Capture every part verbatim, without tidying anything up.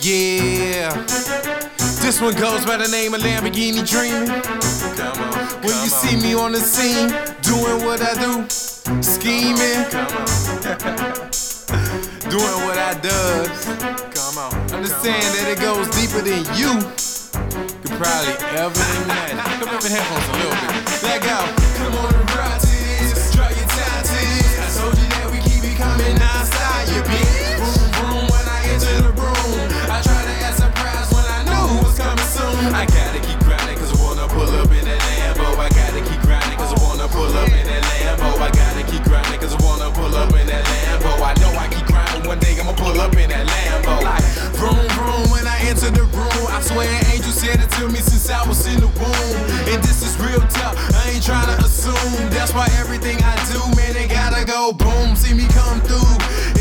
Yeah, this one goes by the name of Lamborghini Dreamin'. Come on, come when you on. See me on the scene, doing what I do, scheming, come on, come on. Doing what I does. Come on, understand come on. That it goes deeper than you could probably ever imagine. Come over the headphones a little bit. Let go. Come on and ride this, draw your tie to this. I told you that we keep it coming outside your bitch. I gotta keep grinding, cause I wanna pull up in that Lambo. I gotta keep grinding, cause I wanna pull up in that Lambo. I gotta keep grinding, cause I wanna pull up in that Lambo. I know I keep grinding, one day I'ma pull up in that Lambo. Like, vroom, vroom, when I enter the room. I swear an angel said it to me since I was in the womb. And this is real tough, I ain't tryna assume. That's why everything I do, man, it gotta go boom. See me come through,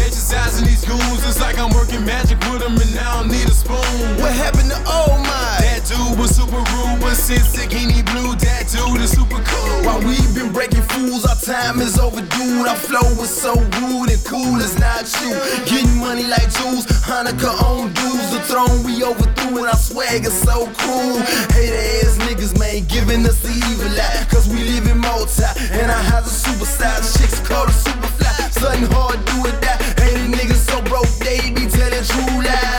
exercising these goons. It's like I'm working magic with them and I don't need a spoon. What happened to old my? Dude was super rude, but since Ziggy Blue, that dude is super cool. While we been breaking fools, our time is overdue. Our flow was so rude and cool, it's not you. Getting money like Jews, Hanukkah on dues. The throne we overthrew and our swag is so cool. Hater ass niggas, man, giving us the evil eye. Cause we live in Mota, and our house is super size. Chicks called us super fly, something hard do or die. Hating niggas so broke, they be telling true lies.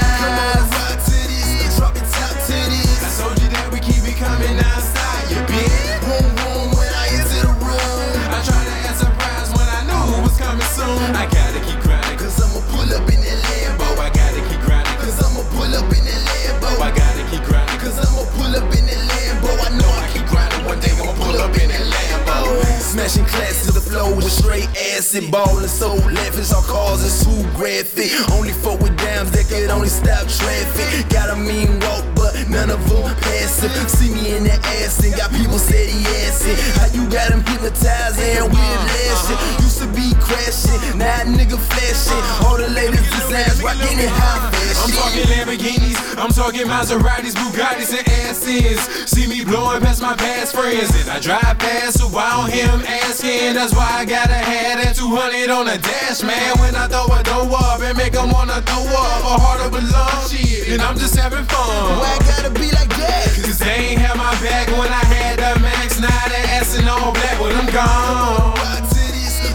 I gotta keep grinding, cause I'ma pull up in that Lambo. I gotta keep grinding, cause I'ma pull up in that Lambo. I gotta keep grinding, cause I'ma pull up in that Lambo. I know I keep grinding, one day I'ma pull up in that Lambo. Smashing class to the flow with straight acid. Ballin' so lavish, our cars is too graphic. Only fuck with dimes that could only stop traffic. Got a mean walk, but none of them passive. See me in that ass and got people said he acid. How you got him hypnotized and weird lashing? Used to be crashing, now nigga flashing. All the ladies designs rockin' it high fashion. I'm talking Lamborghinis, I'm talking Maseratis, Bugattis and asses. See me blowing past my past friends, and I drive past, so I don't hear them asking. That's why I gotta have that two hundred on the dash, man. When I throw a dough up and make them wanna throw up, a heart of a love shit, and I'm just having fun. Why I gotta be like that? Cause they ain't have my back when I had the max. Now they assin' all black when I'm gone.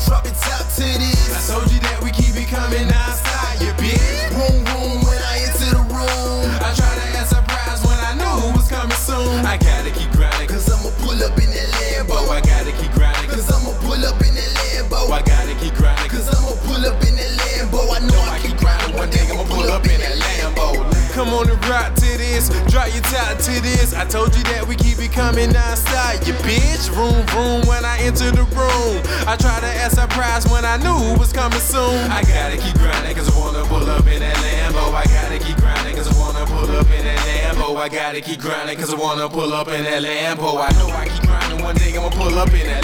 Drop it top to this. I told you that we keep it coming outside, you bitch. Boom, boom, when I enter the room. I try to add surprise when I knew who was coming soon. I gotta keep grinding, cause I'ma pull up in that Lambo. I gotta keep grinding, cause I'ma pull up in that Lambo. I gotta keep grinding, cause I'ma pull up in that Lambo. I know I keep grinding, one day I'ma pull up in that Lambo. Come on and rock to this, drop your top to this. I told you that we keep it coming outside, you bitch. Vroom, vroom, when I enter the room. I try to add surprise when I knew it was coming soon. I gotta keep grinding, cause I wanna pull up in that Lambo. I gotta keep grinding, cause I wanna pull up in that Lambo. I gotta keep grinding, cause I wanna pull up in that Lambo. I know I keep grinding, one day I'ma pull up in that